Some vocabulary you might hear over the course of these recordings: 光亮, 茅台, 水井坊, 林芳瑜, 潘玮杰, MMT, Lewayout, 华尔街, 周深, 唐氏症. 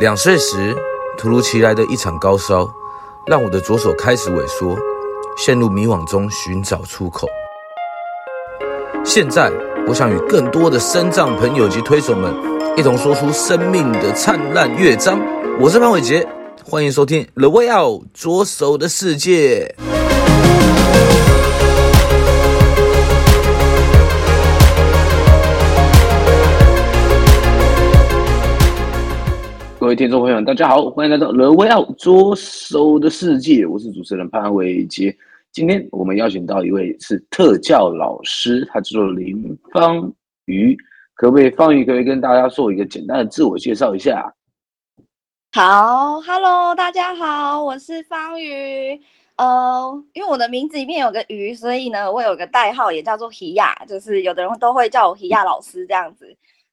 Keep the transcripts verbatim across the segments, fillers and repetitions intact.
两岁时，突如其来的一场高烧，让我的左手开始萎缩，陷入迷惘中寻找出口。现在，我想与更多的身障朋友及推手们，一同说出生命的灿烂乐章。我是潘玮杰，欢迎收听《Lewayout 左手的世界》。各位听众朋友，大家好，欢迎来到 Lewayout 左手的世界，我是主持人潘玮杰。今天我们邀请到一位是特教老师，他叫做林芳瑜。可不可以，芳瑜可不可以跟大家做一个简单的自我介绍一下？好 ，Hello， 大家好，我是芳瑜。呃，因为我的名字里面有个瑜，所以呢，我有个代号也叫做希亚，就是有的人都会叫我希亚老师这样子。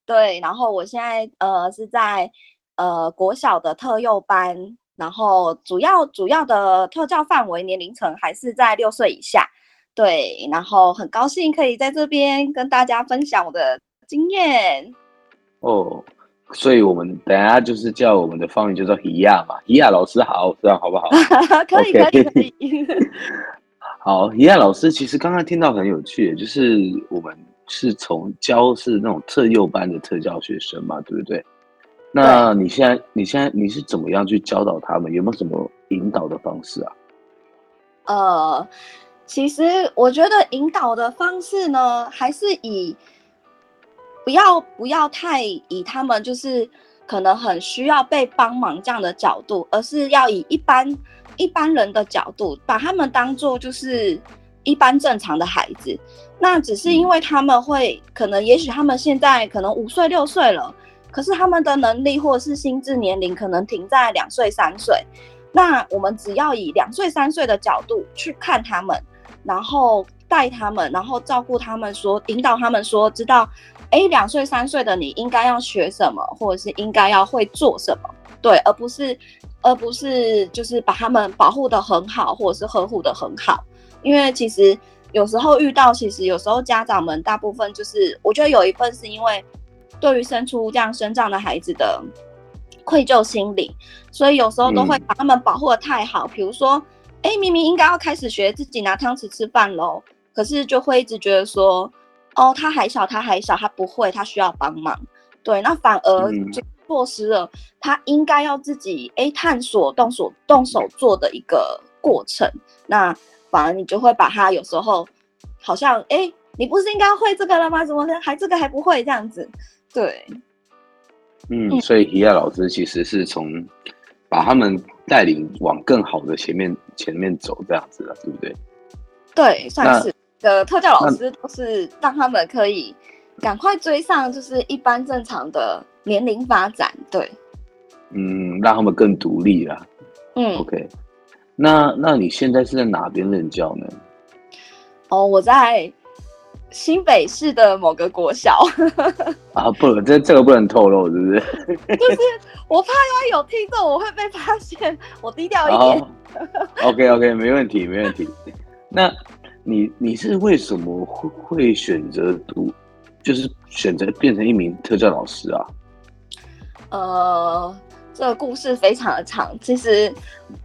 对，然后我现在呃是在。呃，国小的特幼班，然后主要主要的特教范围年龄层还是在六岁以下，对，然后很高兴可以在这边跟大家分享我的经验。哦，所以我们等一下就是叫我们的芳瑜就叫希亚嘛，希亚老师好，这样好不好？可以、okay. 可以可以。好，希亚老师，其实刚刚听到很有趣，就是我们是从教是那种特幼班的特教学生嘛，对不对？那你现在你现在你是怎么样去教导他们？有没有什么引导的方式啊？呃，其实我觉得引导的方式呢，还是以不要不要太以他们就是可能很需要被帮忙这样的角度，而是要以一般一般人的角度，把他们当作就是一般正常的孩子。那只是因为他们会可能，也许他们现在可能五岁六岁了。可是他们的能力或者是心智年龄可能停在两岁三岁，那我们只要以两岁三岁的角度去看他们，然后带他们，然后照顾他们说，引导他们说，知道，哎，两岁三岁的你应该要学什么，或者是应该要会做什么，对，而不是，而不是就是把他们保护得很好，或者是呵护得很好，因为其实有时候遇到，其实有时候家长们大部分就是，我觉得有一份是因为。对于生出这样生长的孩子的愧疚心理，所以有时候都会把他们保护得太好。比、嗯、如说，哎，明明应该要开始学自己拿汤匙吃饭喽，可是就会一直觉得说，哦，他还小，他还小，他不会，他需要帮忙。对，那反而就错失了他应该要自己哎探索、动手、动手做的一个过程。那反而你就会把他有时候好像哎，你不是应该会这个了吗？怎么还这个还不会这样子？对，嗯，所以希亚老师其实是从把他们带领往更好的前面前面走这样子了，对不对？对，算是的。特教老师都是让他们可以赶快追上，就是一般正常的年龄发展。对，嗯，让他们更独立啦。嗯 ，OK 那。那你现在是在哪边任教呢？哦，我在。新北市的某个国小啊，不能，这这个不能透露，是不是？就是我怕要有听众，我会被发现，我低调一点。Oh, OK OK， 没问题，没问题。那你你是为什么会选择读，就是选择变成一名特教老师啊？呃，这个故事非常的长，其实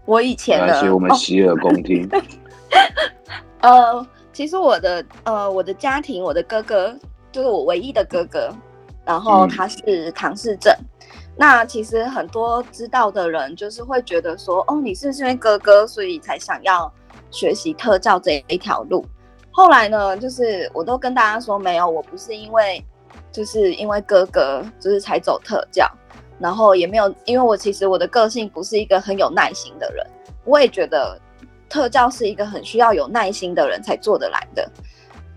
我以前呢，而且我们洗耳恭听。呃。其实我的呃，我的家庭，我的哥哥就是我唯一的哥哥，然后他是唐氏症、嗯。那其实很多知道的人就是会觉得说，哦，你是不是因为哥哥所以才想要学习特教这一条路？后来呢，就是我都跟大家说，没有，我不是因为就是因为哥哥就是才走特教，然后也没有，因为我其实我的个性不是一个很有耐心的人，我也觉得。特教是一个很需要有耐心的人才做得来的，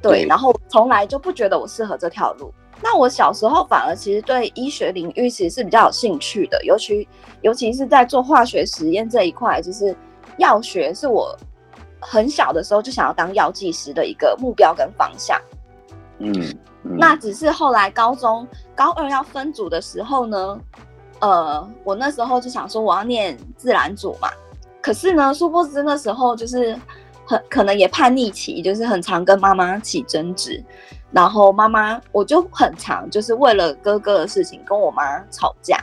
对。然后从来就不觉得我适合这条路。那我小时候反而其实对医学领域其实是比较有兴趣的，尤其尤其是在做化学实验这一块，就是药学是我很小的时候就想要当药剂师的一个目标跟方向。嗯，嗯那只是后来高中高二要分组的时候呢，呃，我那时候就想说我要念自然组嘛。可是呢，殊不知那时候就是很可能也叛逆期，就是很常跟妈妈起争执，然后妈妈我就很常就是为了哥哥的事情跟我妈吵架，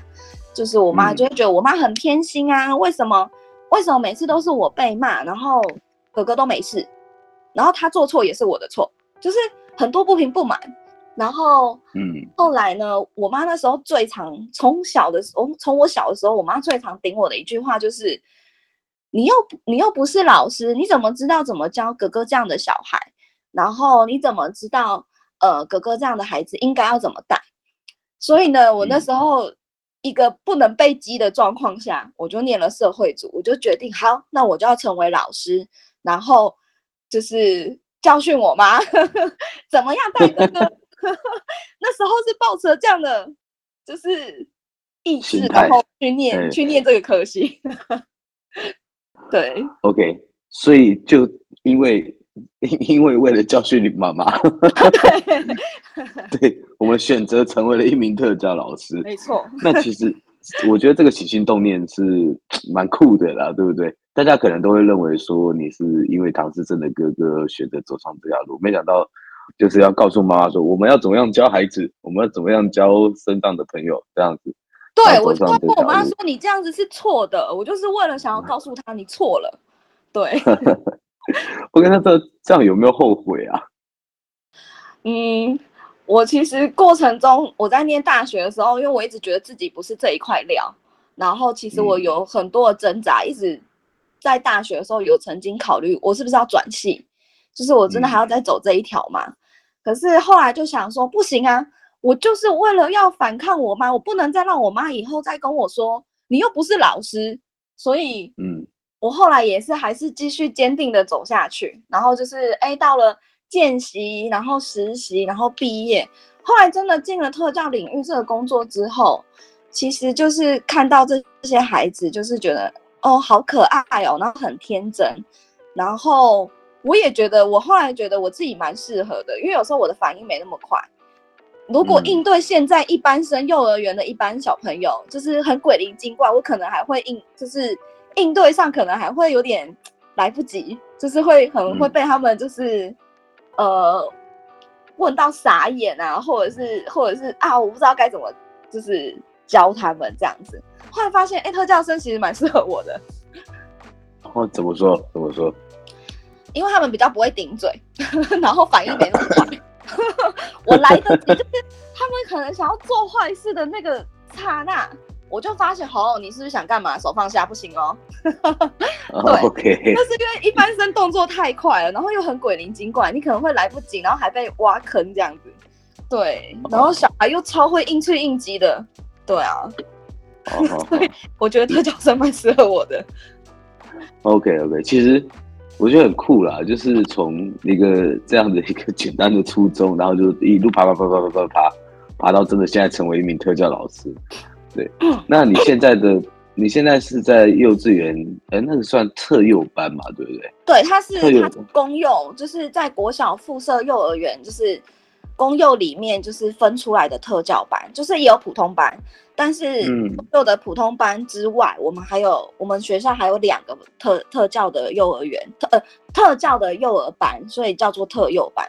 就是我妈就会觉得我妈很偏心啊，嗯、为什么为什么每次都是我被骂，然后哥哥都没事，然后他做错也是我的错，就是很多不平不满。然后，嗯，后来呢，我妈那时候最常从小的，我从我小的时候，我妈最常顶我的一句话就是，你又你又不是老师，你怎么知道怎么教哥哥这样的小孩？然后你怎么知道，呃，哥哥这样的孩子应该要怎么带？所以呢，我那时候一个不能被激的状况下，嗯、我就念了社会组，我就决定，好，那我就要成为老师，然后就是教训我妈呵呵怎么样带哥哥。那时候是抱持这样的就是意识，然后去念去念这个科系。对 ，OK， 所以就因为因为为了教训你妈妈，对，我们选择成为了一名特教老师，没错。那其实我觉得这个起心动念是蛮酷的啦，对不对？大家可能都会认为说你是因为唐氏症的哥哥选择走上这条路，没想到。就是要告诉妈妈说，我们要怎么样教孩子，我们要怎么样交身上的朋友，这样子。对，我就跟我妈说，你这样子是错的。我就是为了想要告诉她，你错了。对。我跟她说，这样有没有后悔啊？嗯，我其实过程中，我在念大学的时候，因为我一直觉得自己不是这一块料，然后其实我有很多的挣扎，嗯、一直在大学的时候有曾经考虑，我是不是要转系。就是我真的还要再走这一条嘛、嗯？可是后来就想说，不行啊！我就是为了要反抗我妈，我不能再让我妈以后再跟我说，你又不是老师，所以，嗯，我后来也是还是继续坚定的走下去。然后就是，哎，到了见习，然后实习，然后毕业。后来真的进了特教领域这个工作之后，其实就是看到这些孩子，就是觉得哦，好可爱哦，然后很天真，然后。我也觉得，我后来觉得我自己蛮适合的，因为有时候我的反应没那么快。如果应对现在一般生幼儿园的一般小朋友，就是很鬼灵精怪，我可能还会应，就是应对上可能还会有点来不及，就是会很会被他们就是、嗯、呃问到傻眼啊，或者是或者是啊，我不知道该怎么就是教他们这样子。后来发现，哎、欸，特教生其实蛮适合我的。哦，怎么说？怎么说？因为他们比较不会顶嘴，然后反应没那么快。我来得及，就是他们可能想要做坏事的那个刹那，我就发现，哦，你是不是想干嘛？手放下，不行哦。对， okay. 那是因为一般生动作太快了，然后又很鬼灵精怪，你可能会来不及，然后还被挖坑这样子。对，然后小孩又超会应对应急的。对啊， oh, oh, oh. 所以我觉得特教生蛮适合我的。OK OK， 其实。我觉得很酷啦，就是从一个这样的一个简单的初衷，然后就一路爬爬爬爬爬爬爬，爬到真的现在成为一名特教老师。对，那你现在的你现在是在幼稚园，哎，那个算特幼班嘛，对不对？对，它是它是公幼，就是在国小附设幼儿园，就是公幼里面就是分出来的特教班，就是也有普通班，但是公幼的普通班之外，嗯、我们还有我们学校还有两个 特, 特教的幼儿园 特,、呃、特教的幼儿班，所以叫做特幼班。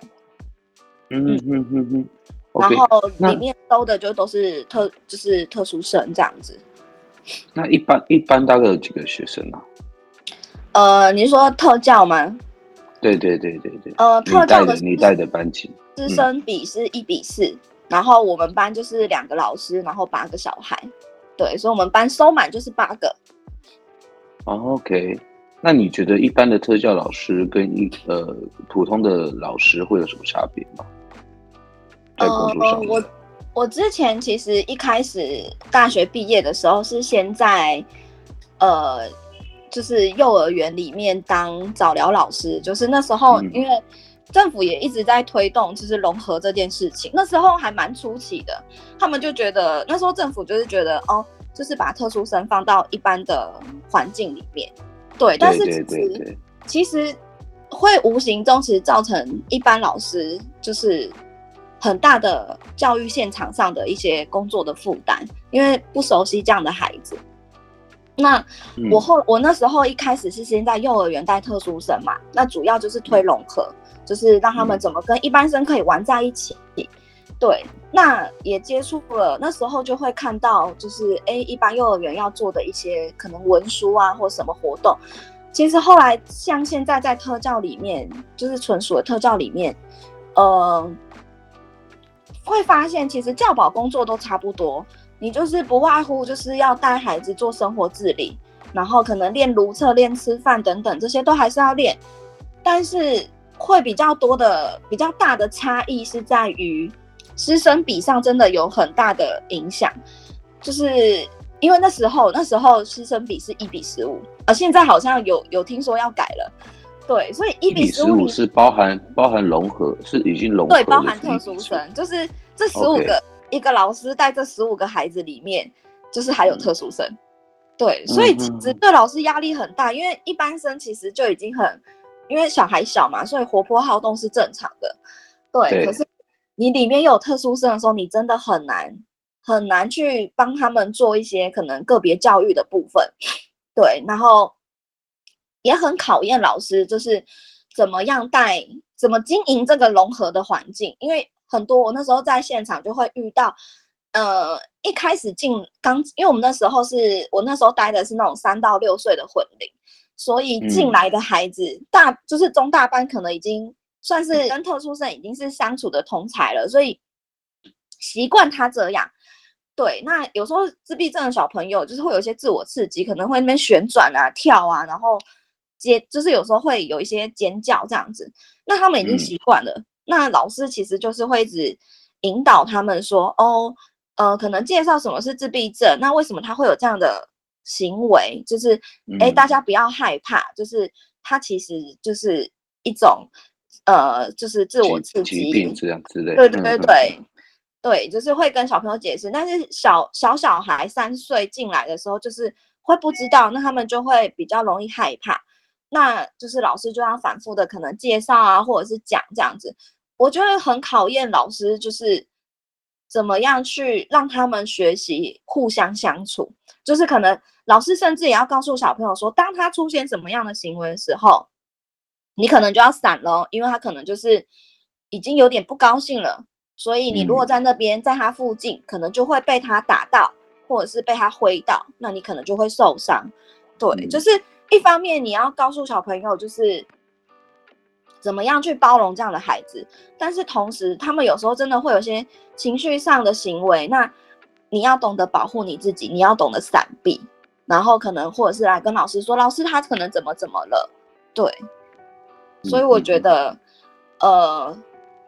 嗯嗯嗯嗯。然后里面收的就都是特就是特殊生这样子。那一般一般大概有几个学生啊？呃，你说特教吗？对对对对对。呃，特教的你带的班级。师生比是一比四、嗯，然后我们班就是两个老师，然后八个小孩，对，所以我们班收满就是八个。Oh, OK， 那你觉得一般的特教老师跟一呃普通的老师会有什么差别吗？在工作上、呃，我我之前其实一开始大学毕业的时候是先在呃就是幼儿园里面当早疗老师，就是那时候、嗯、因为。政府也一直在推动，就是融合这件事情。那时候还蛮初期的，他们就觉得那时候政府就是觉得哦，就是把特殊生放到一般的环境里面，对。但是其实对对对对其实会无形中其实造成一般老师就是很大的教育现场上的一些工作的负担，因为不熟悉这样的孩子。那我后、嗯、我那时候一开始是先在幼儿园带特殊生嘛，那主要就是推融合。嗯就是让他们怎么跟一般生可以玩在一起，对，那也接触了，那时候就会看到，就是哎，一般幼儿园要做的一些可能文书啊或什么活动。其实后来像现在在特教里面，就是纯属的特教里面，呃，会发现其实教保工作都差不多，你就是不外乎就是要带孩子做生活自理，然后可能练如厕、练吃饭等等，这些都还是要练，但是会比较多的、比较大的差异是在于师生比上真的有很大的影响，就是因为那时候那时候师生比是一比十五，啊，现在好像有有听说要改了，对，所以一比十五是包含包含融合，是已经融合了，对，包含特殊生，就是这十五个、okay. 一个老师带这十五个孩子里面，就是还有特殊生，嗯、对，所以其实对老师压力很大，因为一般生其实就已经很，因为小孩小嘛，所以活泼好动是正常的，对，对可是。你里面有特殊生的时候，你真的很难很难去帮他们做一些可能个别教育的部分，对，然后也很考验老师，就是怎么样带、怎么经营这个融合的环境。因为很多我那时候在现场就会遇到，呃，一开始进刚，因为我们那时候是我那时候待的是那种三到六岁的混龄，所以进来的孩子、嗯、大就是中大班可能已经。算是跟特殊生已经是相处的同侪了，所以习惯他这样。对，那有时候自闭症的小朋友就是会有一些自我刺激，可能会那边旋转啊、跳啊，然后尖就是有时候会有一些尖叫这样子。那他们已经习惯了、嗯，那老师其实就是会一直引导他们说，哦，呃，可能介绍什么是自闭症，那为什么他会有这样的行为？就是，哎、欸，大家不要害怕，就是他其实就是一种。呃，就是自我刺激，疾病这样之类的。对对对对、嗯、对，就是会跟小朋友解释。但是小小小孩三岁进来的时候，就是会不知道，那他们就会比较容易害怕。那就是老师就要反复的可能介绍啊，或者是讲这样子。我觉得很考验老师，就是怎么样去让他们学习互相相处。就是可能老师甚至也要告诉小朋友说，当他出现什么样的行为的时候。你可能就要闪咯，因为他可能就是已经有点不高兴了，所以你如果在那边、嗯、在他附近，可能就会被他打到，或者是被他挥到，那你可能就会受伤。对、嗯，就是一方面你要告诉小朋友，就是怎么样去包容这样的孩子，但是同时他们有时候真的会有些情绪上的行为，那你要懂得保护你自己，你要懂得闪避，然后可能或者是来跟老师说，老师他可能怎么怎么了，对。所以我觉得、嗯，呃，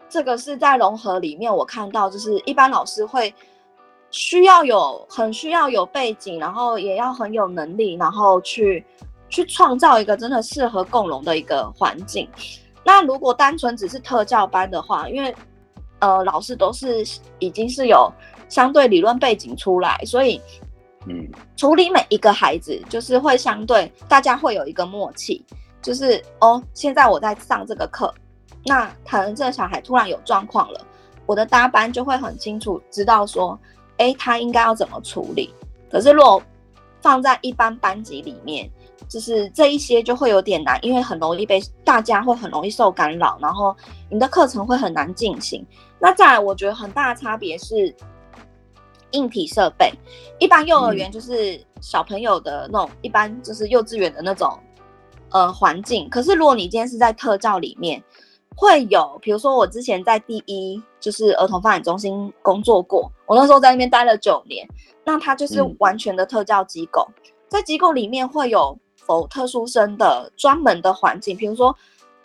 这个是在融合里面，我看到就是一般老师会需要有很需要有背景，然后也要很有能力，然后去去创造一个真的适合共融的一个环境。那如果单纯只是特教班的话，因为呃老师都是已经是有相对理论背景出来，所以嗯，处理每一个孩子就是会相对大家会有一个默契。就是哦，现在我在上这个课，那可能这个小孩突然有状况了，我的搭班就会很清楚知道说，哎，他应该要怎么处理。可是如果放在一般班级里面，就是这一些就会有点难，因为很容易被大家会很容易受干扰，然后你的课程会很难进行。那再来，我觉得很大的差别是硬体设备，一般幼儿园就是小朋友的那种，嗯、一般就是幼稚园的那种。呃，环境。可是如果你今天是在特教里面，会有，比如说我之前在第一就是儿童发展中心工作过，我那时候在那边待了九年，那它就是完全的特教机构，嗯、在机构里面会有否特殊生的专门的环境，比如说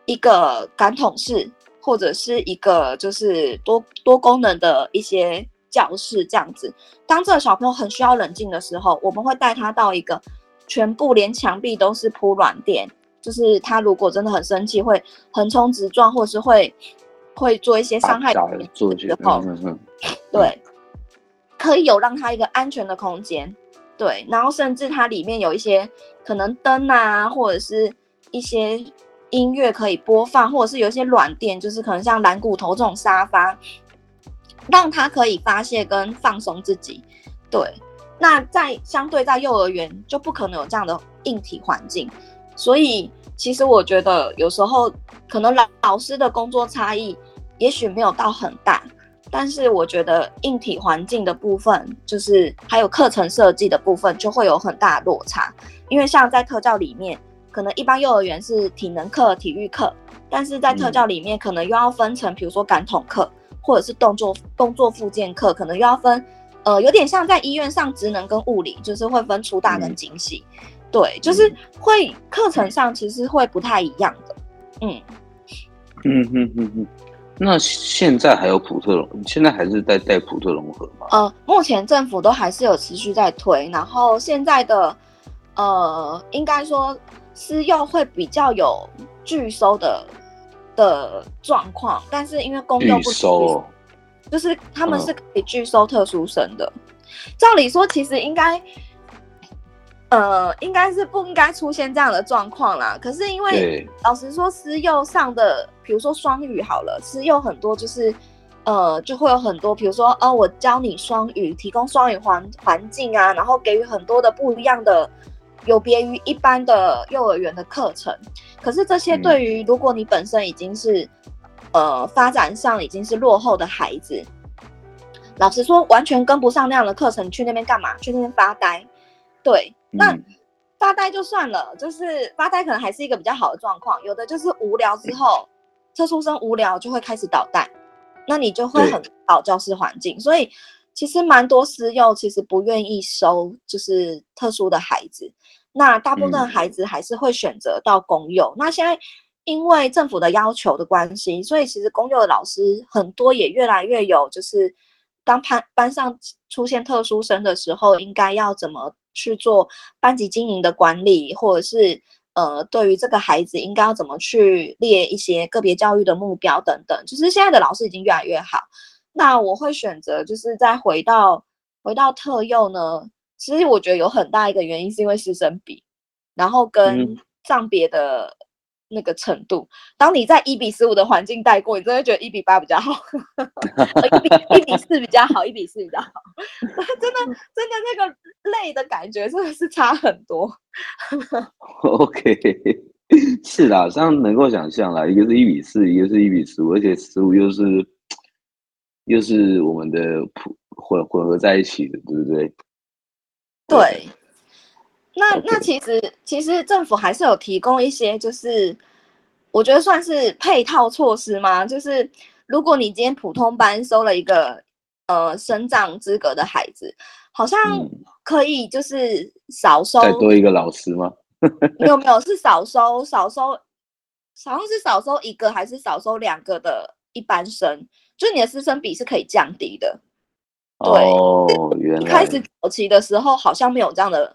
一个感统室，或者是一个就是多多功能的一些教室这样子。当这个小朋友很需要冷静的时候，我们会带他到一个全部连墙壁都是铺软垫。就是他如果真的很生气，会横冲直撞，或是会会做一些伤害的时候，对，可以有让他一个安全的空间，对。然后甚至它里面有一些可能灯啊，或者是一些音乐可以播放，或者是有一些软垫，就是可能像蓝骨头这种沙发，让他可以发泄跟放松自己，对。那在相对在幼儿园就不可能有这样的硬体环境。所以其实我觉得有时候可能老师的工作差异也许没有到很大，但是我觉得硬体环境的部分，就是还有课程设计的部分，就会有很大的落差。因为像在特教里面，可能一般幼儿园是体能课、体育课，但是在特教里面可能又要分成，比如说感统课，或者是动作动作复健课，可能又要分，呃，有点像在医院上职能跟物理，就是会分粗大跟精细。嗯、对，就是会课程上其实会不太一样的。嗯嗯嗯嗯嗯。那现在还有普特融，现在还是在带普特融合吗？呃，目前政府都还是有持续在推，然后现在的呃，应该说私幼会比较有拒收的的状况，但是因为公幼不拒收，就是他们是可以拒收特殊生的。嗯、照理说，其实应该呃，应该是不应该出现这样的状况啦。可是因为老实说，私幼上的。比如说双语好了，私幼很多就是，呃，就会有很多，比如说，呃，我教你双语，提供双语环环境啊，然后给予很多的不一样的，有别于一般的幼儿园的课程。可是这些对于如果你本身已经是，呃，发展上已经是落后的孩子，老实说，完全跟不上那样的课程，去那边干嘛？去那边发呆？对，那。嗯发呆就算了，就是发呆可能还是一个比较好的状况。有的就是无聊之后，特殊生无聊就会开始捣蛋，那你就会很搞教室环境。所以其实蛮多私幼其实不愿意收就是特殊的孩子，那大部分孩子还是会选择到公幼。嗯、那现在因为政府的要求的关系，所以其实公幼的老师很多也越来越有，就是当班上出现特殊生的时候，应该要怎么去做班级经营的管理，或者是呃，对于这个孩子应该要怎么去列一些个别教育的目标等等，就是现在的老师已经越来越好。那我会选择就是再回到回到特幼呢，其实我觉得有很大一个原因是因为师生比，然后跟上别的那个程度。当你在一比十五的环境带过，你真的觉得一比八比较好一比四 比较好，一比四比较好真的真的那个累的感觉真的是差很多OK， 是啦，这样能够想象啦，一个是一比四，一个是一比十五，而且十五又是又是我们的混混合在一起的，对不对？对。那, 那其实其实政府还是有提供一些，就是我觉得算是配套措施嘛，就是如果你今天普通班收了一个呃生长资格的孩子，好像可以就是少收、嗯、再多一个老师吗没有没有，是少收少收好像是少收一个还是少收两个的一般生，就是你的师生比是可以降低的。对哦，原来一开始早期的时候好像没有这样的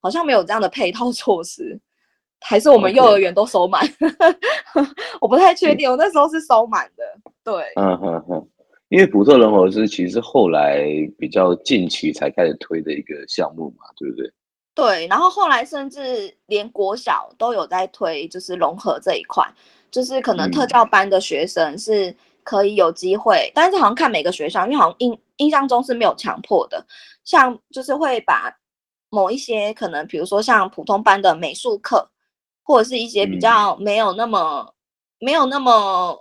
好像没有这样的配套措施，还是我们幼儿园都收满？ Okay. 我不太确定，我那时候是收满的。对，嗯哼哼，因为普特融合是其实后来比较近期才开始推的一个项目嘛，对不对？对，然后后来甚至连国小都有在推，就是融合这一块，就是可能特教班的学生是可以有机会，嗯、但是好像看每个学校，因为好像印印象中是没有强迫的，像就是会把。某一些可能比如说像普通班的美术课，或者是一些比较没有那么、嗯、没有那么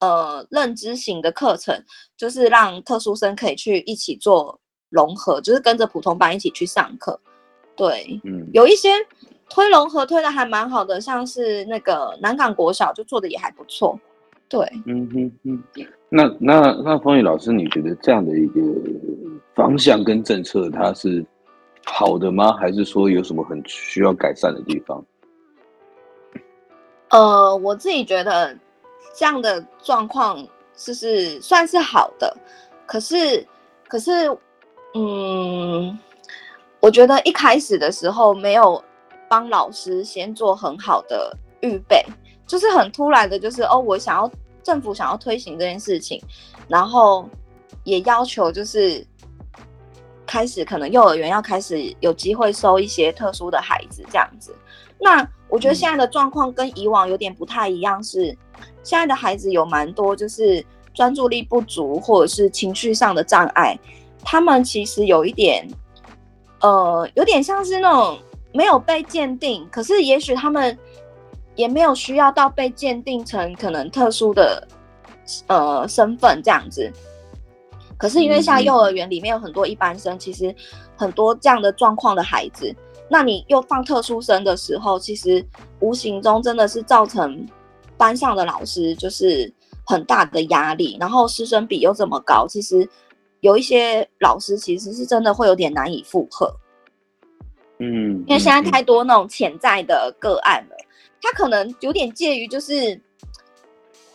呃认知型的课程，就是让特殊生可以去一起做融合，就是跟着普通班一起去上课。对、嗯、有一些推融合推的还蛮好的，像是那个南港国小就做的也还不错。对，嗯哼哼。那那那方宇老师，你觉得这样的一个方向跟政策它是好的吗？还是说有什么很需要改善的地方？呃，我自己觉得这样的状况就是算是好的，可是，可是，嗯，我觉得一开始的时候没有帮老师先做很好的预备，就是很突然的，就是哦，我想要政府想要推行这件事情，然后也要求就是。开始可能幼儿园要开始有机会收一些特殊的孩子这样子。那我觉得现在的状况跟以往有点不太一样，是现在的孩子有蛮多就是专注力不足或者是情绪上的障碍，他们其实有一点呃有点像是那种没有被鉴定，可是也许他们也没有需要到被鉴定成可能特殊的呃身份这样子。可是因为像幼儿园里面有很多一般生，其实很多这样的状况的孩子，那你又放特殊生的时候，其实无形中真的是造成班上的老师就是很大的压力，然后师生比又这么高，其实有一些老师其实是真的会有点难以负荷。嗯，因为现在太多那种潜在的个案了，他可能有点介于就是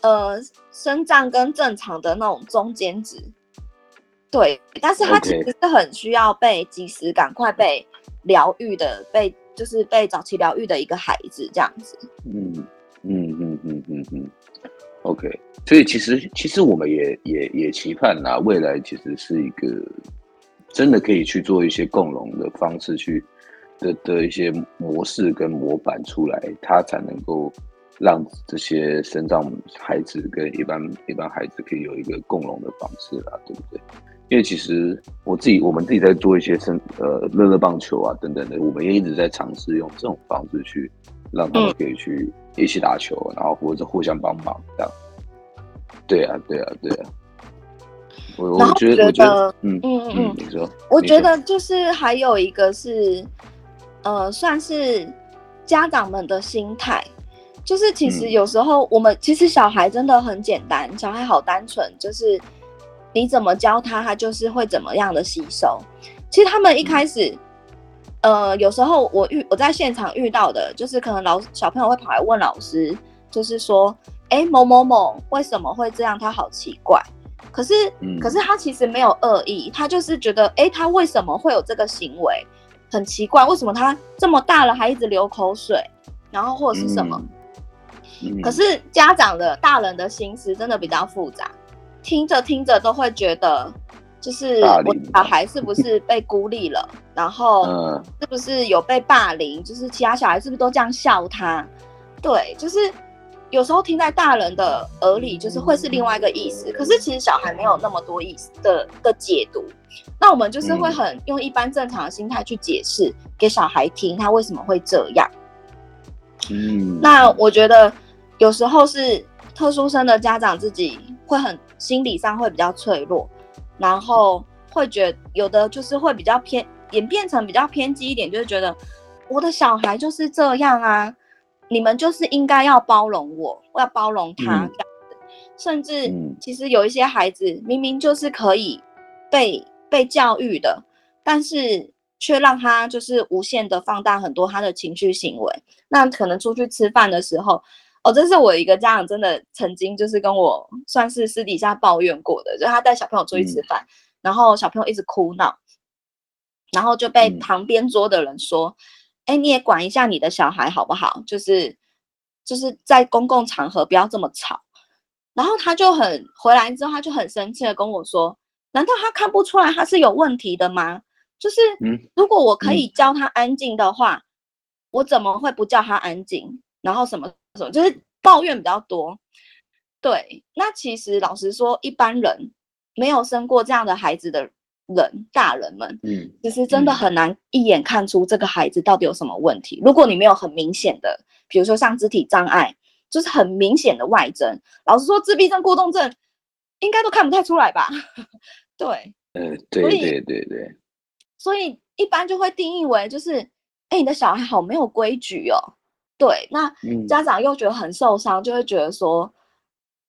呃身障跟正常的那种中间值，对，但是他其实是很需要被及时赶快被疗愈的，被就是被早期疗愈的一个孩子这样子。嗯嗯嗯嗯嗯嗯 ，OK。所以其实其实我们也也也期盼啦、啊，未来其实是一个真的可以去做一些共融的方式去的的一些模式跟模板出来，它才能够让这些身障孩子跟一般一般孩子可以有一个共融的方式啦，对不对？因为其实我自己我们自己在做一些身呃乐乐棒球啊等等的，我们也一直在尝试用这种方式去让他们可以去一起打球，然后或者互相帮忙这样。对啊，对啊，对啊。我我觉得，我觉得，嗯嗯嗯，你说，我觉得就是还有一个是，呃，算是家长们的心态，就是其实有时候我们、嗯、其实小孩真的很简单，小孩好单纯，就是你怎么教他，他就是会怎么样的吸收。其实他们一开始，嗯、呃，有时候我遇我在现场遇到的，就是可能老小朋友会跑来问老师，就是说，哎，某某某为什么会这样？他好奇怪。可是，可是他其实没有恶意，他就是觉得，哎，他为什么会有这个行为，很奇怪，为什么他这么大了还一直流口水，然后或者是什么？嗯嗯、可是家长的大人的心思真的比较复杂，听着听着都会觉得，就是我小孩是不是被孤立了，然后是不是有被霸凌，就是其他小孩是不是都这样笑他？对，就是。有时候听在大人的耳里，就是会是另外一个意思。可是其实小孩没有那么多意思 的, 的解读，那我们就是会很用一般正常的心态去解释给小孩听，他为什么会这样。嗯，那我觉得有时候是特殊生的家长自己会很心理上会比较脆弱，然后会觉得有的就是会比较偏，演变成比较偏激一点，就是觉得我的小孩就是这样啊。你们就是应该要包容我，我要包容他这样子、嗯、甚至其实有一些孩子明明就是可以 被, 被教育的，但是却让他就是无限的放大很多他的情绪行为。那可能出去吃饭的时候，哦，这是我一个家长真的曾经就是跟我算是私底下抱怨过的，就是他带小朋友出去吃饭、嗯、然后小朋友一直哭闹，然后就被旁边桌的人说。嗯哎，你也管一下你的小孩好不好？就是就是在公共场合不要这么吵。然后他就很回来之后，他就很生气的跟我说：“难道他看不出来他是有问题的吗？就是如果我可以教他安静的话，嗯、我怎么会不叫他安静？然后什么什么，就是抱怨比较多。对，那其实老实说，一般人没有生过这样的孩子的。”人大人们、嗯、其实真的很难一眼看出这个孩子到底有什么问题、嗯、如果你没有很明显的比如说像肢体障碍就是很明显的外征，老实说自闭症过动症应该都看不太出来吧对、呃、对对对对，所以一般就会定义为就是哎，你的小孩好没有规矩哦。对，那家长又觉得很受伤，就会觉得说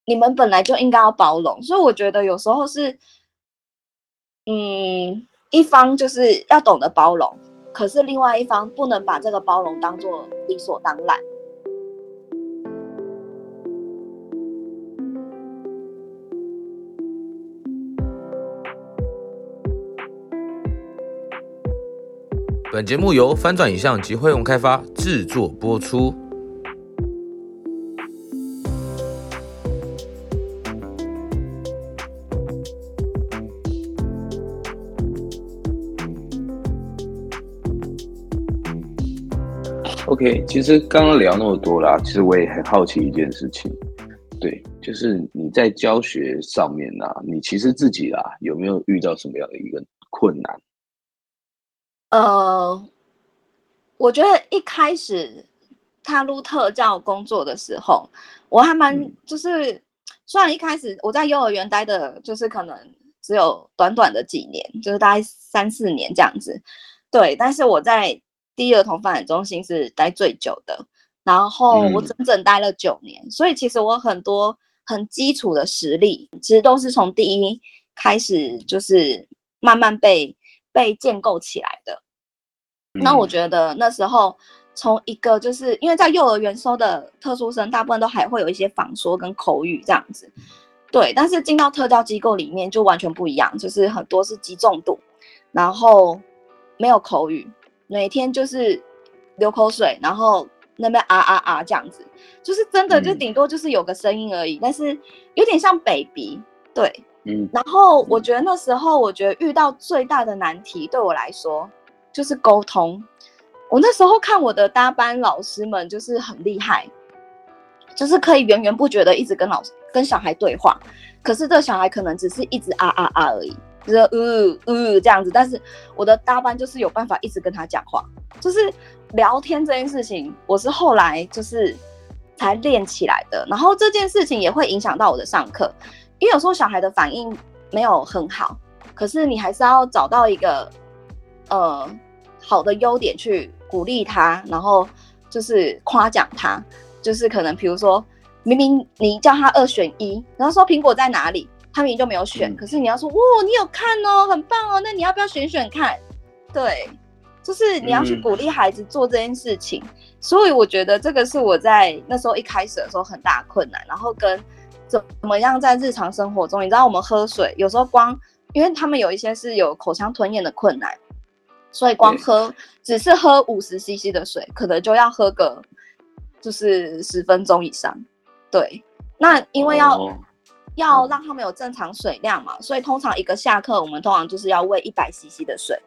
你们本来就应该要包容。所以我觉得有时候是嗯，一方就是要懂得包容，可是另外一方不能把这个包容当作理所当然。本节目由翻转影像及汇鸿开发制作播出。OK， 其实刚刚聊那么多啦，其实我也很好奇一件事情，对，就是你在教学上面啊，你其实自己啊有没有遇到什么样的一个困难？呃，我觉得一开始踏入特教工作的时候，我还蛮就是、嗯、虽然一开始我在幼儿园待的，就是可能只有短短的几年，就是大概三四年这样子。对，但是我在第二童发展中心是待最久的，然后我整整待了九年、嗯、所以其实我很多很基础的实力其实都是从第一开始就是慢慢被被建构起来的。那我觉得那时候从一个就是因为在幼儿园收的特殊生大部分都还会有一些仿说跟口语这样子，对，但是进到特教机构里面就完全不一样，就是很多是极重度，然后没有口语，每天就是流口水，然后那边啊啊啊这样子，就是真的就顶多就是有个声音而已、嗯、但是有点像 baby， 对、嗯、然后我觉得那时候我觉得遇到最大的难题对我来说就是沟通。我那时候看我的搭班老师们就是很厉害，就是可以源源不绝的一直跟老师跟小孩对话，可是这个小孩可能只是一直啊啊啊而已，就是呃呃这样子，但是我的搭班就是有办法一直跟他讲话，就是聊天这件事情我是后来就是才练起来的。然后这件事情也会影响到我的上课，因为有时候小孩的反应没有很好，可是你还是要找到一个呃好的优点去鼓励他，然后就是夸奖他，就是可能比如说明明你叫他二选一，然后说苹果在哪里，他明明就没有选、嗯、可是你要说哇、哦、你有看哦很棒哦，那你要不要选选看，对，就是你要去鼓励孩子做这件事情、嗯、所以我觉得这个是我在那时候一开始的时候很大的困难。然后跟怎么样在日常生活中，你知道我们喝水有时候光因为他们有一些是有口腔吞咽的困难，所以光喝只是喝 五十 C C 的水可能就要喝个就是十分钟以上，对，那因为要、哦、要让他们有正常水量嘛，所以通常一个下课我们通常就是要喂 一百 C C 的水。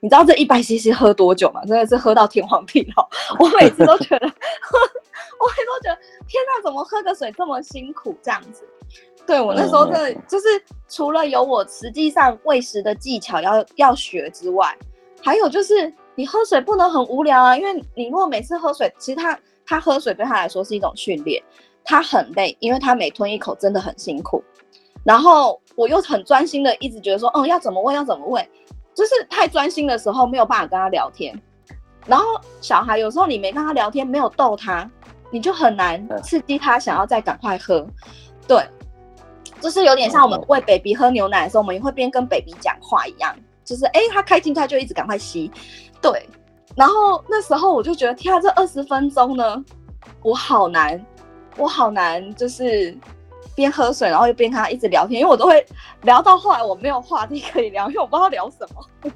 你知道这 一百 C C 喝多久吗？真的是喝到天荒地老。我每次都觉得我每次都觉得天哪，怎么喝个水这么辛苦这样子。对，我那时候真的就是除了有我实际上喂食的技巧 要, 要学之外，还有就是你喝水不能很无聊啊，因为你如果每次喝水，其实他他喝水对他来说是一种训练，他很累，因为他每吞一口真的很辛苦。然后我又很专心的一直觉得说，嗯，要怎么喂要怎么喂，就是太专心的时候没有办法跟他聊天。然后小孩有时候你没跟他聊天，没有逗他，你就很难刺激他想要再赶快喝。对，就是有点像我们喂 baby 喝牛奶的时候，我们也会边跟 baby 讲话一样。就是哎、欸，他开心他就一直赶快吸，对。然后那时候我就觉得，天啊，这二十分钟呢，我好难，我好难，就是边喝水然后又边跟他一直聊天，因为我都会聊到后来我没有话题可以聊，因为我不知道聊什么。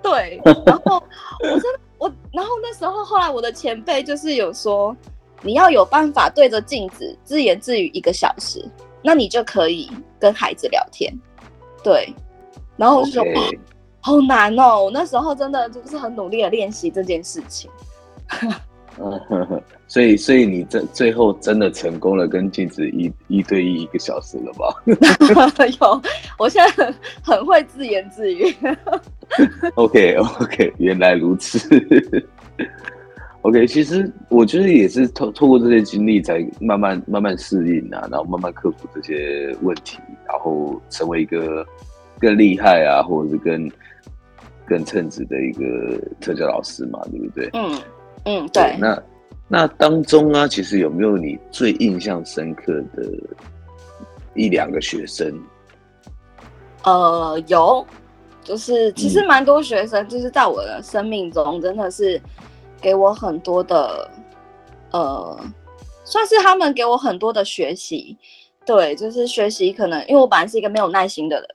对，然后我真的我，然后那时候后来我的前辈就是有说，你要有办法对着镜子自言自语一个小时，那你就可以跟孩子聊天。对，然后我就说。Okay.好难哦！我那时候真的就是很努力的练习这件事情。嗯，所以所以你这最后真的成功了，跟镜子一一对一一个小时了吧？有，我现在 很, 很会自言自语。OK OK， 原来如此。OK， 其实我觉得也是透透过这些经历，才慢慢慢慢适应啊，然后慢慢克服这些问题，然后成为一个。更厉害啊，或者是更更称职的一个特教老师嘛，对不对？嗯嗯，对。对，那那当中啊，其实有没有你最印象深刻的一两个学生？呃，有，就是其实蛮多学生，就是在我的生命中，真的是给我很多的，呃，算是他们给我很多的学习。对，就是学习，可能因为我本来是一个没有耐心的人。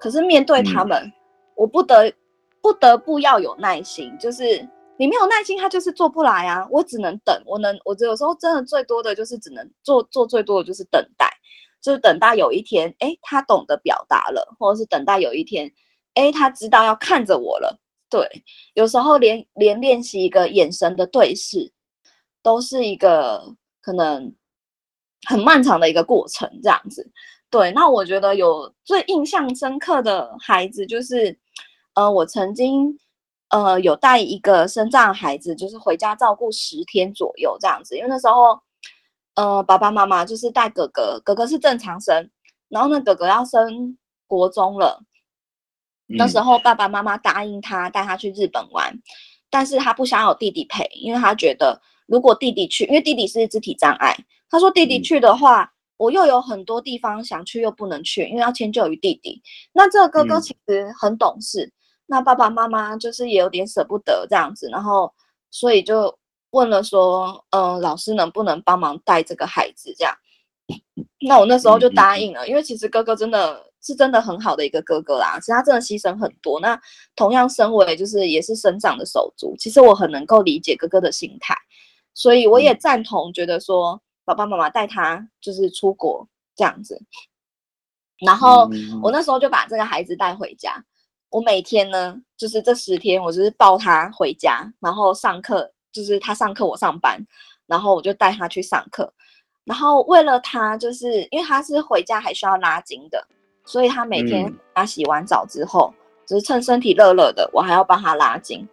可是面对他们、嗯、我不得不得不要有耐心，就是你没有耐心他就是做不来啊，我只能等，我能我有时候真的最多的就是只能做做最多的就是等待，就是等待有一天诶他懂得表达了，或者是等待有一天诶他知道要看着我了。对，有时候连连练习一个眼神的对视都是一个可能很漫长的一个过程这样子。对，那我觉得有最印象深刻的孩子就是，呃，我曾经呃有带一个身障孩子，就是回家照顾十天左右这样子，因为那时候，呃，爸爸妈妈就是带哥哥，哥哥是正常生，然后呢，哥哥要升国中了，那时候爸爸妈妈答应他带他去日本玩，但是他不想有弟弟陪，因为他觉得如果弟弟去，因为弟弟是肢体障碍，他说弟弟去的话、嗯、我又有很多地方想去又不能去，因为要迁就于弟弟。那这个哥哥其实很懂事、嗯、那爸爸妈妈就是也有点舍不得这样子，然后所以就问了说嗯、呃，老师能不能帮忙带这个孩子这样。那我那时候就答应了，因为其实哥哥真的是真的很好的一个哥哥啦，其实他真的牺牲很多。那同样身为就是也是生长的手足，其实我很能够理解哥哥的心态，所以我也赞同觉得说爸爸妈妈带他就是出国这样子。然后我那时候就把这个孩子带回家，我每天呢就是这十天我就是抱他回家，然后上课就是他上课我上班，然后我就带他去上课。然后为了他，就是因为他是回家还需要拉筋的，所以他每天他洗完澡之后、嗯、就是趁身体热热的我还要帮他拉筋，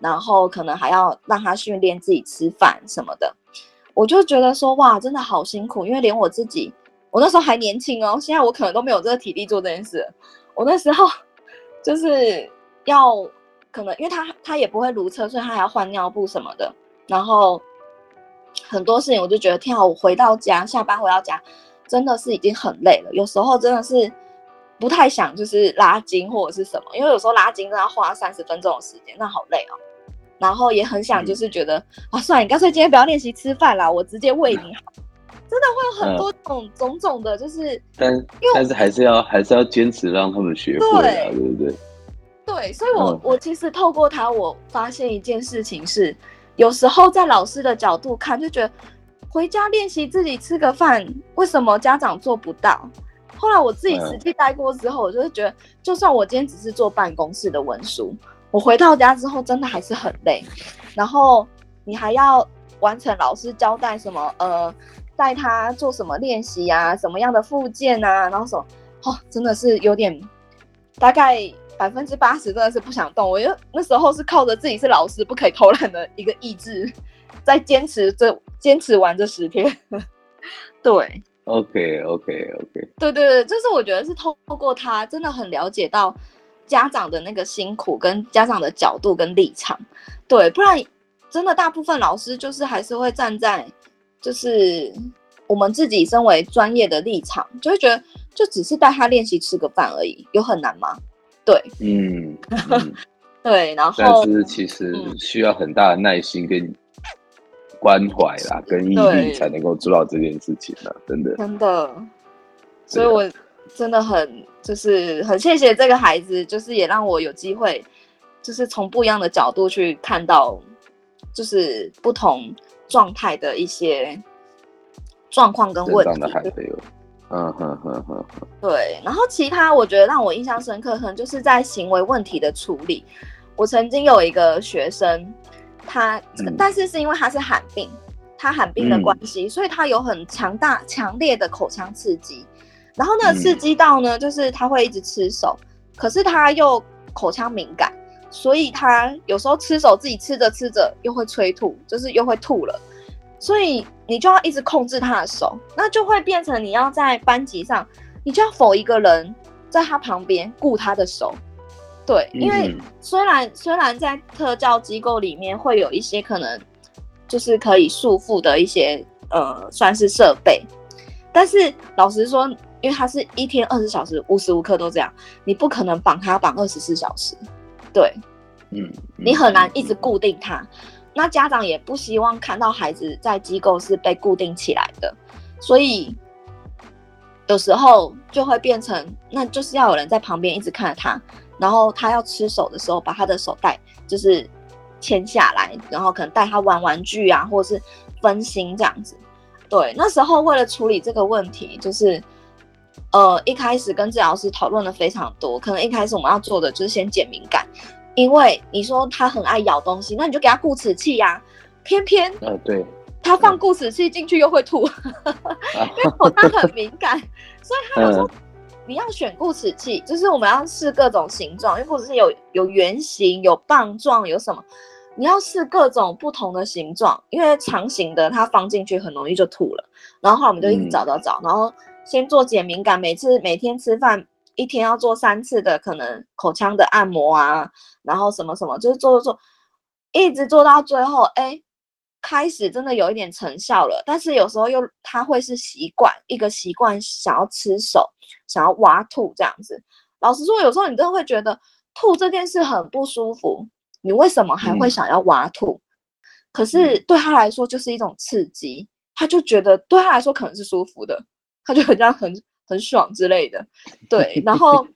然后可能还要让他训练自己吃饭什么的。我就觉得说哇真的好辛苦，因为连我自己我那时候还年轻哦，现在我可能都没有这个体力做这件事。我那时候就是要可能因为他他也不会如厕，所以他还要换尿布什么的，然后很多事情我就觉得天啊，我回到家下班回到家真的是已经很累了，有时候真的是不太想就是拉筋或者是什么，因为有时候拉筋真的要花三十分钟的时间，那好累哦。然后也很想就是觉得、嗯、啊算了，你干脆今天不要练习吃饭啦，我直接喂你好、嗯、真的会有很多种、嗯、种种的就是但但是还是要还是要坚持让他们学会啊， 对, 对不对对，所以我、嗯、我其实透过他我发现一件事情是，有时候在老师的角度看就觉得回家练习自己吃个饭为什么家长做不到。后来我自己实际待过之后我就觉得就算我今天只是做办公室的文书，我回到家之后真的还是很累，然后你还要完成老师交代什么呃带他做什么练习啊，什么样的复健啊，然后什么哦真的是有点大概百分之八十真的是不想动。我就那时候是靠着自己是老师不可以偷懒的一个意志在坚持这坚持完这十天对 OK OK OK 对对对，就是我觉得是透过他真的很了解到家长的那个辛苦跟家长的角度跟立场。对，不然真的大部分老师就是还是会站在就是我们自己身为专业的立场，就会觉得就只是带他练习吃个饭而已，有很难吗？对，嗯，嗯对，然后但是其实需要很大的耐心跟关怀啦，嗯、跟毅力才能够做到这件事情啦，真的，真的。所以我真的很就是很谢谢这个孩子，就是也让我有机会，就是从不一样的角度去看到，就是不同状态的一些状况跟问题。嗯哼哼哼，对。然后其他我觉得让我印象深刻，可能就是在行为问题的处理。我曾经有一个学生，他、嗯、但是是因为他是罕病，他罕病的关系，嗯、所以他有很强大、强烈的口腔刺激。然后那个刺激到呢，嗯、就是他会一直吃手，可是他又口腔敏感，所以他有时候吃手自己吃着吃着又会催吐，就是又会吐了。所以你就要一直控制他的手，那就会变成你要在班级上，你就要否一个人在他旁边顾他的手。对，因为虽然虽然在特教机构里面会有一些可能就是可以束缚的一些呃算是设备，但是老实说，因为他是一天二十小时无时无刻都这样，你不可能绑他绑二十四小时，对，嗯，你很难一直固定他。那家长也不希望看到孩子在机构是被固定起来的，所以有时候就会变成，那就是要有人在旁边一直看着他，然后他要吃手的时候，把他的手带就是牵下来，然后可能带他玩玩具啊，或者是分心这样子。对，那时候为了处理这个问题，就是呃一开始跟治疗师讨论了非常多，可能一开始我们要做的就是先减敏感。因为你说他很爱咬东西，那你就给他固齿器啊，偏偏他放固齿器进去又会吐，嗯、因为口腔很敏感，所以他有时候你要选固齿器，就是我们要试各种形状，因为固齿器有有圆形、有棒状、有什么，你要试各种不同的形状，因为长形的它放进去很容易就吐了。然后后来我们就一直找找找，嗯、然后先做减敏感，每次每天吃饭一天要做三次的可能口腔的按摩啊，然后什么什么，就是做做做，一直做到最后，哎，开始真的有一点成效了。但是有时候又它会是习惯，一个习惯想要吃手，想要挖吐这样子。老实说，有时候你真的会觉得吐这件事很不舒服，你为什么还会想要挖吐？嗯、可是对他来说就是一种刺激，他就觉得对他来说可能是舒服的，他就很像很。很爽之类的，对，然后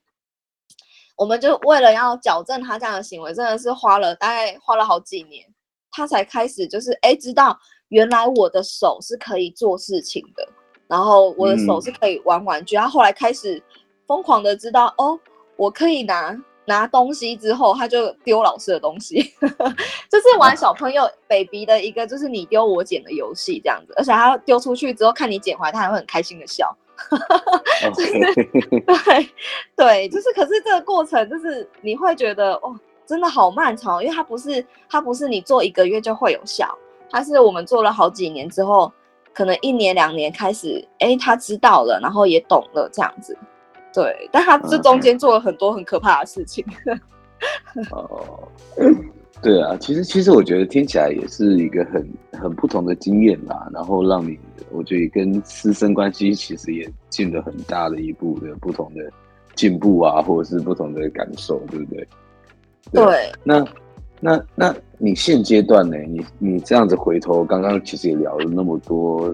我们就为了要矫正他这样的行为，真的是花了大概花了好几年，他才开始就是哎知道原来我的手是可以做事情的，然后我的手是可以玩玩具，嗯、他后来开始疯狂的知道哦，我可以拿拿东西之后，他就丢老师的东西，就是玩小朋友 baby 的一个就是你丢我捡的游戏这样子，而且他丢出去之后看你捡回来，他还会很开心的笑。就是、对对，就是，可是这个过程就是你会觉得哦，真的好漫长，因为它不是它不是你做一个月就会有效，它是我们做了好几年之后，可能一年两年开始，哎，他知道了，然后也懂了这样子，对，但他这中间做了很多很可怕的事情。哦，对啊，其实其实我觉得听起来也是一个很很不同的经验啦，然后让你我觉得跟师生关系其实也进了很大的一步的不同的进步啊，或者是不同的感受，对不对？对。对那那那你现阶段呢？你你这样子回头，刚刚其实也聊了那么多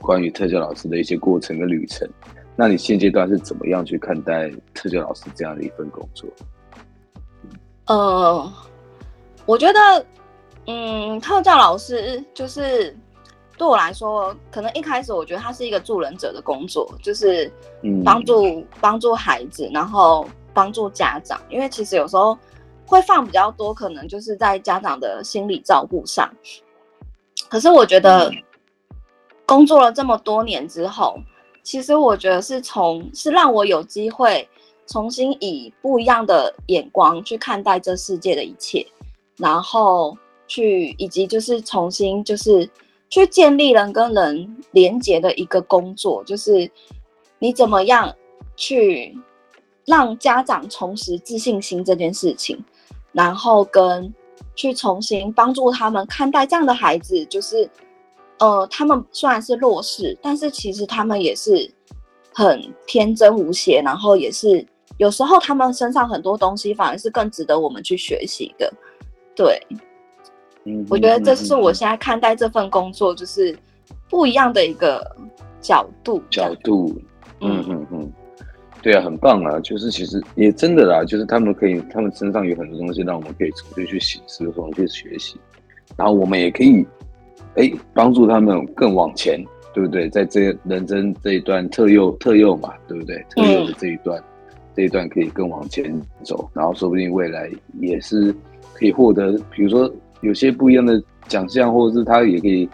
关于特教老师的一些过程跟旅程，那你现阶段是怎么样去看待特教老师这样的一份工作？呃。我觉得，嗯，特教老师就是对我来说，可能一开始我觉得他是一个助人者的工作，就是帮助、嗯、帮助孩子，然后帮助家长。因为其实有时候会放比较多，可能就是在家长的心理照顾上。可是我觉得，工作了这么多年之后，其实我觉得是从是让我有机会重新以不一样的眼光去看待这世界的一切。然后去以及就是重新就是去建立人跟人连结的一个工作，就是你怎么样去让家长重拾自信心这件事情，然后跟去重新帮助他们看待这样的孩子，就是呃他们虽然是弱势，但是其实他们也是很天真无邪，然后也是有时候他们身上很多东西反而是更值得我们去学习的。对，我觉得这是我现在看待这份工作就是不一样的一个角度角度，嗯嗯嗯，对啊，很棒啊！就是其实也真的啦，就是他们可以，他们身上有很多东西让我们可以重新去省思，重新去学习，然后我们也可以哎帮助他们更往前，对不对？在这人生这一段特幼特幼嘛，对不对？特幼的这一段、嗯、这一段可以更往前走，然后说不定未来也是。可以获得，比如说有些不一样的奖项，或者是他也可以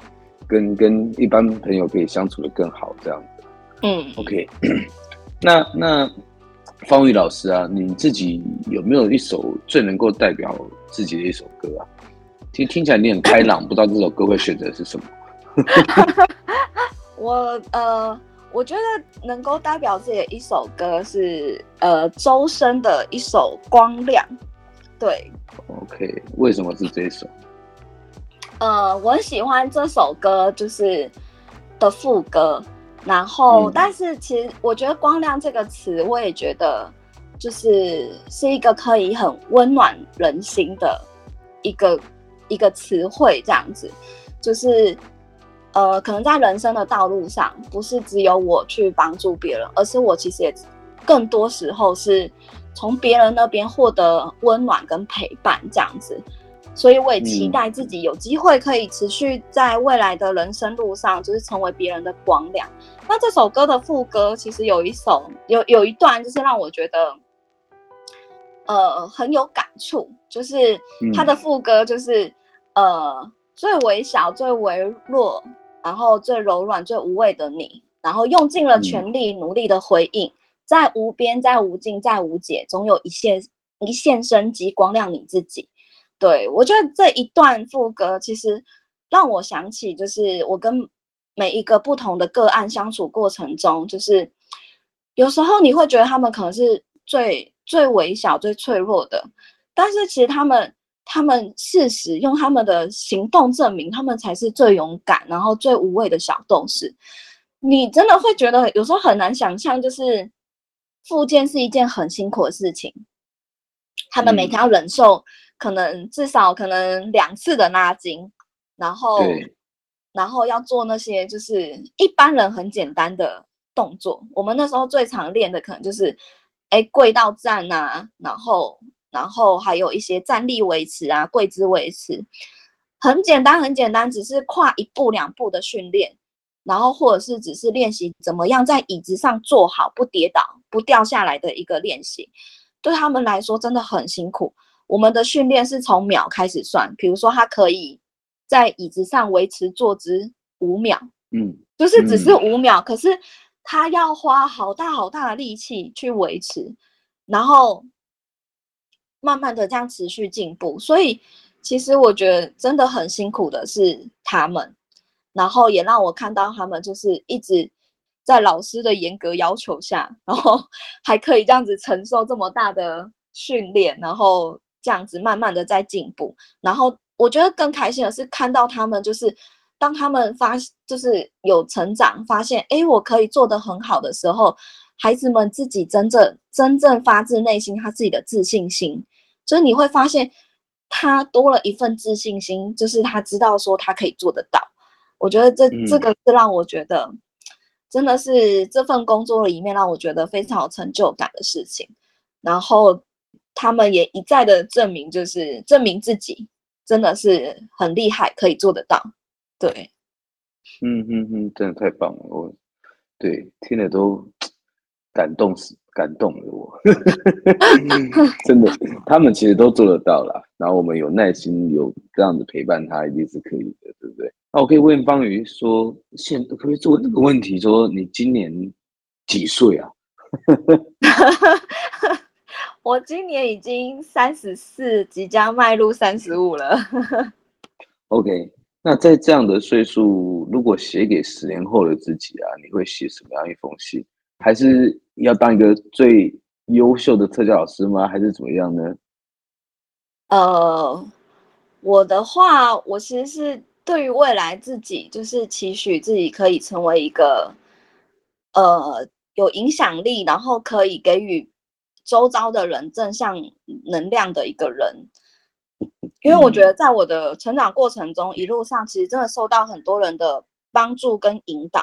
跟跟一般朋友可以相处的更好，这样子。嗯 ，OK 那。那那芳瑜老师啊，你自己有没有一首最能够代表自己的一首歌啊？听听起来你很开朗，不知道这首歌会选择是什么？我呃，我觉得能够代表自己的一首歌是呃周深的一首《光亮》。对 ，OK， 为什么是这首？呃，我很喜欢这首歌，就是的副歌，然后、嗯，但是其实我觉得"光亮"这个词，我也觉得就是是一个可以很温暖人心的一个一个词汇，这样子，就是呃，可能在人生的道路上，不是只有我去帮助别人，而是我其实也更多时候是。从别人那边获得温暖跟陪伴，这样子，所以我也期待自己有机会可以持续在未来的人生路上，就是成为别人的光亮。那这首歌的副歌其实有一首有有一段，就是让我觉得，呃，很有感触。就是它的副歌就是，呃，最微小、最微弱，然后最柔软、最无畏的你，然后用尽了全力，努力的回应。在无边，在无尽，在无解，总有一线一线生机，光亮你自己。对，我觉得这一段副歌其实让我想起，就是我跟每一个不同的个案相处过程中，就是有时候你会觉得他们可能是最最微小最脆弱的，但是其实他们他们事实用他们的行动证明他们才是最勇敢然后最无畏的小斗士。你真的会觉得有时候很难想象，就是复健是一件很辛苦的事情，他们每天要忍受可能至少可能两次的拉筋，然后然后要做那些就是一般人很简单的动作。我们那时候最常练的可能就是哎跪到站啊，然后然后还有一些站立维持啊，跪姿维持，很简单很简单，只是跨一步两步的训练，然后或者是只是练习怎么样在椅子上坐好不跌倒不掉下来的一个练习。对他们来说真的很辛苦，我们的训练是从秒开始算，比如说他可以在椅子上维持坐姿五秒，嗯，就是只是五秒、嗯、可是他要花好大好大的力气去维持，然后慢慢的这样持续进步。所以其实我觉得真的很辛苦的是他们，然后也让我看到他们就是一直在老师的严格要求下，然后还可以这样子承受这么大的训练，然后这样子慢慢的在进步。然后我觉得更开心的是看到他们就是当他们发就是有成长发现哎我可以做得很好的时候，孩子们自己真正真正发自内心他自己的自信心，就是你会发现他多了一份自信心，就是他知道说他可以做得到。我觉得这、嗯、这个是让我觉得真的是这份工作里面让我觉得非常有成就感的事情。然后他们也一再的证明就是证明自己真的是很厉害，可以做得到。对，嗯嗯嗯，真的太棒了，我对听了都感动死，感动了我，真的，他们其实都做得到啦。然后我们有耐心，有这样子陪伴他，一定是可以的，对不对？那我可以问方瑜说，现可不可以做这个问题？说你今年几岁啊？我今年已经三十四，即将迈入三十五了。OK。那在这样的岁数，如果写给十年后的自己啊，你会写什么样一封信？还是要当一个最优秀的特教老师吗？还是怎么样呢？呃，我的话，我其实是对于未来自己，就是期许自己可以成为一个呃有影响力，然后可以给予周遭的人正向能量的一个人。因为我觉得在我的成长过程中一路上其实真的受到很多人的帮助跟引导，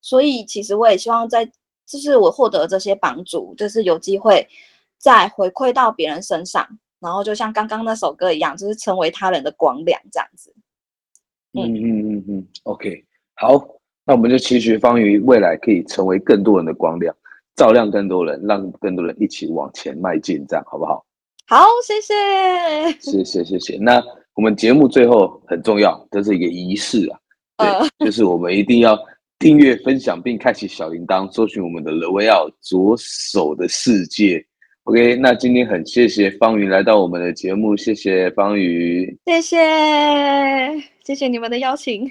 所以其实我也希望在就是我获得这些帮助就是有机会再回馈到别人身上，然后就像刚刚那首歌一样，就是成为他人的光亮这样子。嗯嗯嗯嗯 OK， 好，那我们就期许方瑜未来可以成为更多人的光亮，照亮更多人，让更多人一起往前迈进，这样好不好？好，谢谢，谢谢，谢谢。那我们节目最后很重要，这是一个仪式啊，对，呃、就是我们一定要订阅、分享并开启小铃铛，搜寻我们的 Lewayout 左手的世界。OK， 那今天很谢谢方瑜来到我们的节目，谢谢方瑜，谢谢，谢谢你们的邀请。